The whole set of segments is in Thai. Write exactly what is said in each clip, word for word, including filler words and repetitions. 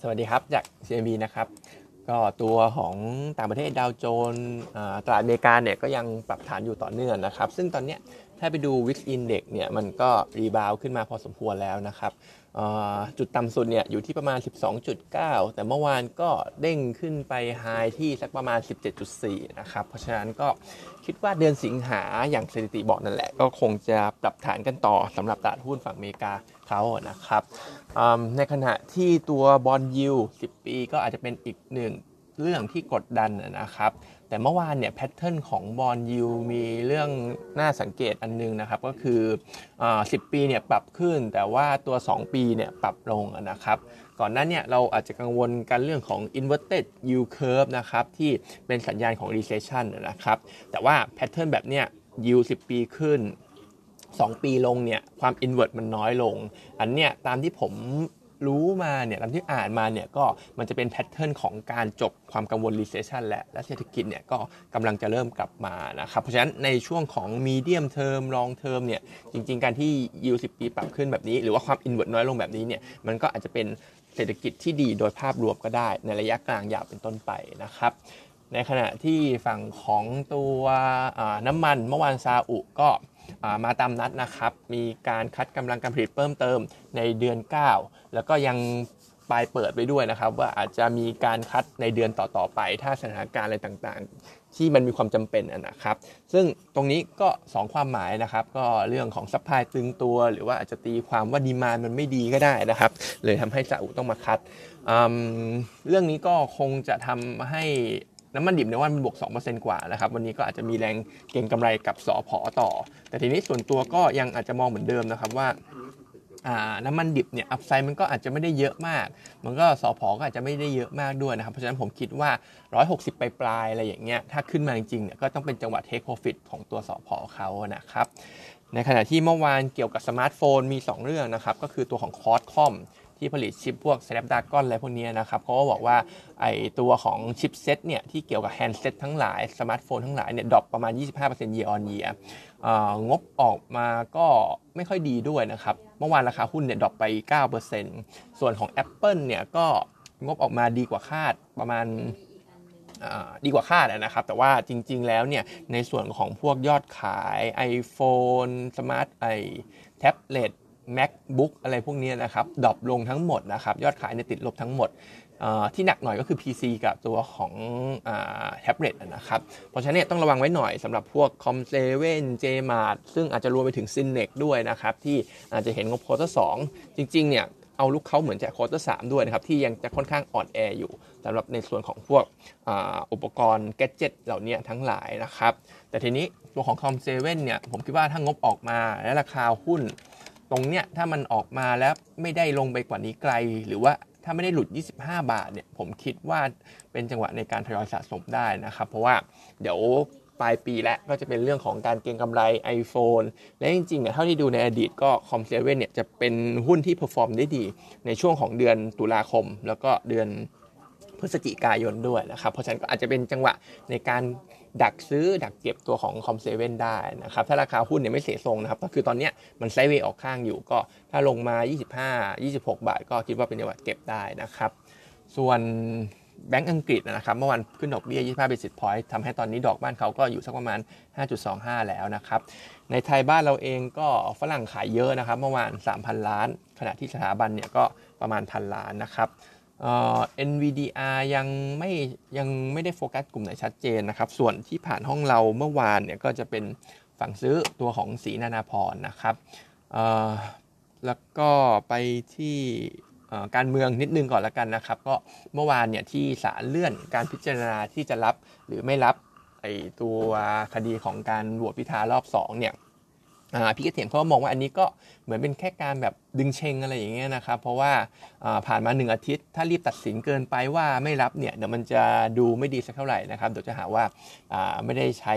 สวัสดีครับจาก ซี ไอ เอ็ม บี นะครับก็ตัวของต่างประเทศดาวโจนตลาดอเมริกาเนี่ยก็ยังปรับฐานอยู่ต่อเนื่องนะครับซึ่งตอนนี้ถ้าไปดู วิกซ์ Index เนี่ยมันก็รีบาวขึ้นมาพอสมควรแล้วนะครับจุดต่ำสุดเนี่ยอยู่ที่ประมาณ สิบสองจุดเก้า แต่เมื่อวานก็เด้งขึ้นไปไฮที่สักประมาณ สิบเจ็ดจุดสี่ นะครับเพราะฉะนั้นก็คิดว่าเดือนสิงหาอย่างสถิติบอกนั่นแหละก็คงจะปรับฐานกันต่อสำหรับตลาดหุ้นฝั่งอเมริกาเขานะครับในขณะที่ตัวบอนด์ยิลด์สิบปีก็อาจจะเป็นอีกหนึ่งเรื่องที่กดดันนะครับแต่เมื่อวานเนี่ยแพทเทิร์นของบอนด์ยิลด์มีเรื่องน่าสังเกตอันนึงนะครับก็คือสิบปีเนี่ยปรับขึ้นแต่ว่าตัวสองปีเนี่ยปรับลงนะครับก่อนหน้าเนี่ยเราอาจจะกังวลกันเรื่องของ inverted yield curve นะครับที่เป็นสัญญาณของ recession นะครับแต่ว่าแพทเทิร์นแบบเนี้ยยิลด์สิบปีขึ้นสองปีลงเนี่ยความ invert มันน้อยลงอันเนี้ยตามที่ผมรู้มาเนี่ยตามที่อ่านมาเนี่ยก็มันจะเป็นแพทเทิร์นของการจบความกังวล recession และและเศรษฐกิจเนี่ยก็กำลังจะเริ่มกลับมานะครับเพราะฉะนั้นในช่วงของ medium term long term เนี่ยจริงๆการที่ yield สิบปีปรับขึ้นแบบนี้หรือว่าความ invert น้อยลงแบบนี้เนี่ยมันก็อาจจะเป็นเศรษฐกิจที่ดีโดยภาพรวมก็ได้ในระยะกลางยาวเป็นต้นไปนะครับในขณะที่ฝั่งของตัวน้ำมันเมื่อวานซาอุก็มาตามนัดนะครับมีการคัดกำลังการผลิตเพิ่มเติมในเดือนเก้าแล้วก็ยังปลายเปิดไปด้วยนะครับว่าอาจจะมีการคัดในเดือนต่อๆไปถ้าสถานการณ์อะไรต่างๆที่มันมีความจำเป็นนะครับซึ่งตรงนี้ก็สองความหมายนะครับก็เรื่องของซัพพลายตึงตัวหรือว่าอาจจะตีความว่าดีมานด์มันไม่ดีก็ได้นะครับเลยทำให้ซาอุต้องมาคัดเรื่องนี้ก็คงจะทำให้น้ำมันดิบในวันบวก สองเปอร์เซ็นต์ กว่านะครับวันนี้ก็อาจจะมีแรงเก็งกำไรกับสผต่อแต่ทีนี้ส่วนตัวก็ยังอาจจะมองเหมือนเดิมนะครับว่าน้ำมันดิบเนี่ยอัพไซด์มันก็อาจจะไม่ได้เยอะมากมันก็สผก็อาจจะไม่ได้เยอะมากด้วยนะครับเพราะฉะนั้นผมคิดว่าหนึ่งร้อยหกสิบไปปลายอะไรอย่างเงี้ยถ้าขึ้นมาจริงๆเนี่ยก็ต้องเป็นจังหวะ take profit ของตัวสผเขานะครับในขณะที่เมื่อวานเกี่ยวกับสมาร์ทโฟนมีสองเรื่องนะครับก็คือตัวของ Qualcommที่ผลิตชิปพวก Snapdragon อะไรพวกนี้นะครับเขาก็บอกว่าไอตัวของชิปเซตเนี่ยที่เกี่ยวกับแฮนด์เซตทั้งหลายสมาร์ทโฟนทั้งหลายเนี่ยดรอปประมาณ ยี่สิบห้าเปอร์เซ็นต์ year on year งบออกมาก็ไม่ค่อยดีด้วยนะครับเมื่อวานราคาหุ้นเนี่ยดรอปไป เก้าเปอร์เซ็นต์ ส่วนของ Apple เนี่ยก็งบออกมาดีกว่าคาดประมาณดีกว่าคาดนะครับแต่ว่าจริงๆแล้วเนี่ยในส่วนของพวกยอดขาย iPhone สมาร์ทไอแท็บเล็ตMacBook อะไรพวกนี้นะครับดรอปลงทั้งหมดนะครับยอดขายเนี่ยติดลบทั้งหมดที่หนักหน่อยก็คือ พี ซี กับตัวของแท็บเล็ตนะครับเพราะฉะนั้นต้องระวังไว้หน่อยสำหรับพวก คอมเซเว่น J-Mart ซึ่งอาจจะรวมไปถึง Synnex ด้วยนะครับที่อาจจะเห็นงบควอเตอร์สองจริงๆเนี่ยเอาลุกเขาเหมือนจะควอเตอร์สามด้วยนะครับที่ยังจะค่อนข้างอ่อนแออยู่สำหรับในส่วนของพวก อ, อุปกรณ์แกดเจ็ตเหล่านี้ทั้งหลายนะครับแต่ทีนี้ตัวของ คอมเซเว่น เนี่ยผมคิดว่าถ้างบออกมาและราคาหุ้นตรงเนี้ยถ้ามันออกมาแล้วไม่ได้ลงไปกว่านี้ไกลหรือว่าถ้าไม่ได้หลุดยี่สิบห้าบาทเนี่ยผมคิดว่าเป็นจังหวะในการทยอยสะสมได้นะครับเพราะว่าเดี๋ยวปลายปีแล้วก็จะเป็นเรื่องของการเก็งกำไร iPhone และจริงๆเนี่ยเท่าที่ดูในอดีตก็ คอมเซเว่น เนี่ยจะเป็นหุ้นที่เพอร์ฟอร์มได้ดีในช่วงของเดือนตุลาคมแล้วก็เดือนพฤศจิกายนด้วยนะครับเพราะฉะนั้นก็อาจจะเป็นจังหวะในการดักซื้อดักเก็บตัวของ คอมเซเว่น ได้นะครับถ้าราคาหุ้นเนี่ยไม่เสียทรงนะครับก็คือตอนนี้มันไซด์เวย์ออกข้างอยู่ก็ถ้าลงมายี่สิบห้า ยี่สิบหกบาทก็คิดว่าเป็นจังหวะเก็บได้นะครับส่วนแบงก์อังกฤษนะครับเมื่อวันขึ้นดอกเบี้ยยี่สิบห้า basis point ทำให้ตอนนี้ดอกบ้านเขาก็อยู่สักประมาณ ห้าจุดสองห้า แล้วนะครับในไทยบ้านเราเองก็ฝรั่งขายเยอะนะครับเมื่อวาน สามพัน ล้านขณะที่สถาบันเนี่ยก็ประมาณ หนึ่งพัน ล้านนะครับเอ่อ เอ็น วี ดี อาร์ ยังไม่ยังไม่ได้โฟกัสกลุ่มไหนชัดเจนนะครับส่วนที่ผ่านห้องเราเมื่อวานเนี่ยก็จะเป็นฝั่งซื้อตัวของศรีนานาพรนะครับเอ่อแล้วก็ไปที่เอ่อการเมืองนิดนึงก่อนละกันนะครับก็เมื่อวานเนี่ยที่ศาลเลื่อนการพิจารณาที่จะรับหรือไม่รับไอ้ตัวคดีของการโหวตพิธารอบสองเนี่ยพี่เกษมเขามองว่าอันนี้ก็เหมือนเป็นแค่การแบบดึงเชงอะไรอย่างเงี้ยนะครับเพราะว่าผ่านมาหนึ่งอาทิตย์ถ้ารีบตัดสินเกินไปว่าไม่รับเนี่ยเดี๋ยวมันจะดูไม่ดีสักเท่าไหร่นะครับเดี๋ยวจะหาว่าไม่ได้ใช้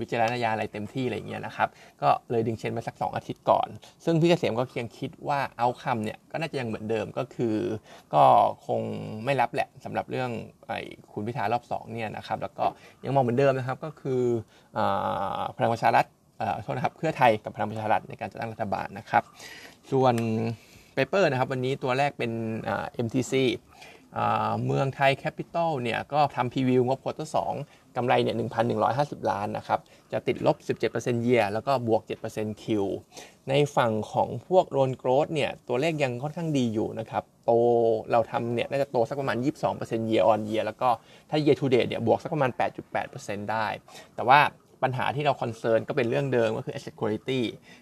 วิจารณญาณอะไรเต็มที่อะไรอย่างเงี้ยนะครับก็เลยดึงเชนไปสักสองอาทิตย์ก่อนซึ่งพี่เกษมก็เคียงคิดว่าเอาคำเนี่ยก็น่าจะยังเหมือนเดิมก็คือก็คงไม่รับแหละสำหรับเรื่องไอ้คุณพิธารอบสองเนี่ยนะครับแล้วก็ยังมองเหมือนเดิมนะครับก็คือพลังประชารัฐเอ่อโทษนะครับเพื่อไทยกับพลังประชารัฐในการจัดตั้งรัฐบาลนะครับส่วน paper นะครับวันนี้ตัวแรกเป็น เอ็ม ที ซี เมืองไทยแคปิตอลเนี่ยก็ทำพรีวิวงบควอเตอร์สองกำไรเนี่ย หนึ่งพันหนึ่งร้อยห้าสิบ ล้านนะครับจะติดลบ สิบเจ็ดเปอร์เซ็นต์ year แล้วก็บวก เจ็ดเปอร์เซ็นต์ Q ในฝั่งของพวกโลนโกรทเนี่ยตัวเลขยังค่อนข้างดีอยู่นะครับโตเราทำเนี่ยน่าจะโตสักประมาณ ยี่สิบสองเปอร์เซ็นต์ year on year แล้วก็ถ้า year to date เนี่ยบวกสักประมาณ แปดจุดแปดเปอร์เซ็นต์ ได้แต่ว่าปัญหาที่เราคอนเซิร์นก็เป็นเรื่องเดิมก็คือ asset quality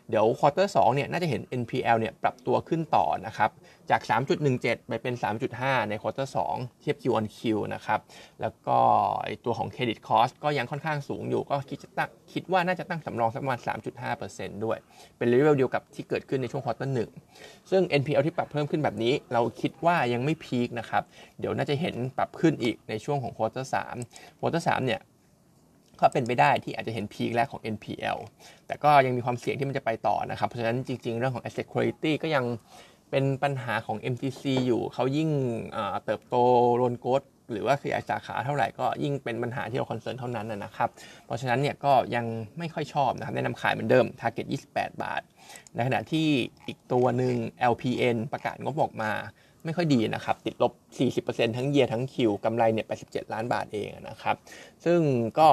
เดี๋ยวควอเตอร์สองเนี่ยน่าจะเห็น เอ็น พี แอล เนี่ยปรับตัวขึ้นต่อนะครับจาก สามจุดหนึ่งเจ็ด ไปเป็น สามจุดห้า ในควอเตอร์สองเทียบ Q on Q นะครับแล้วก็ไอ้ตัวของ credit cost ก็ยังค่อนข้างสูงอยู่ก็คิดจะตั้งคิดว่าน่าจะตั้งสำรองสักประมาณ สามจุดห้าเปอร์เซ็นต์ ด้วยเป็นเลเวลเดียวกับที่เกิดขึ้นในช่วงควอเตอร์หนึ่งซึ่ง เอ็น พี แอล ที่ปรับเพิ่มขึ้นแบบนี้เราคิดว่ายังไม่พีคนะครับเดี๋ยวน่าจะเห็นปรับขึ้นอีกในช่วงของควอเตอร์สามควอเตอร์สามเนี่ยก็เป็นไปได้ที่อาจจะเห็นพีคแรกของ เอ็น พี แอล แต่ก็ยังมีความเสี่ยงที่มันจะไปต่อนะครับเพราะฉะนั้นจริงๆเรื่องของ asset quality ก็ยังเป็นปัญหาของ เอ็ม ที ซี อยู่เขายิ่งเติบโตโลนโกดหรือว่าขยายสาขาเท่าไหร่ก็ยิ่งเป็นปัญหาที่เราคอนเซิร์นเท่านั้นนะครับเพราะฉะนั้นเนี่ยก็ยังไม่ค่อยชอบนะครับแนะนำขายเหมือนเดิม target ยี่สิบแปด บาทในขณะที่อีกตัวหนึ่ง แอล พี เอ็น ประกาศงบออกมาไม่ค่อยดีนะครับติดลบ สี่สิบเปอร์เซ็นต์ ทั้ง year ทั้ง Q กำไรเนี่ยแปดสิบเจ็ดล้านบาทเองนะครับซึ่งก็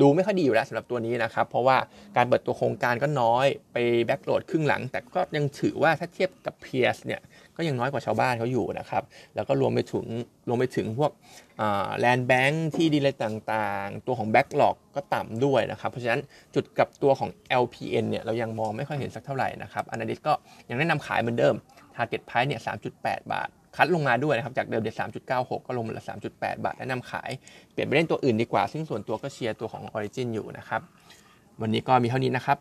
ดูไม่ค่อยดีอยู่แล้วสำหรับตัวนี้นะครับเพราะว่าการเปิดตัวโครงการก็น้อยไปแบ็กโหลดครึ่งหลังแต่ก็ยังถือว่าถ้าเทียบกับเพียร์สเนี่ยก็ยังน้อยกว่าชาวบ้านเขาอยู่นะครับแล้วก็รวมไปถึงรวมไปถึงพวกแลนด์แบงค์ที่ดีเลยต่างๆตัวของแบ็กหลอกก็ต่ำด้วยนะครับเพราะฉะนั้นจุดกับตัวของ แอล พี เอ็น เนี่ยเรายังมองไม่ค่อยเห็นสักเท่าไหร่นะครับอนาลิสต์ก็ยังแนะนำขายเหมือนเดิม target price เนี่ย สามจุดแปด บาทคัดลงมาด้วยนะครับจากเดิมเดือน สามจุดเก้าหก ก็ลงมาละ สามจุดแปด บาทแนะนำขายเปลี่ยนไปเล่นตัวอื่นดีกว่าซึ่งส่วนตัวก็เชียร์ตัวของ Origin อยู่นะครับวันนี้ก็มีเท่านี้นะครับ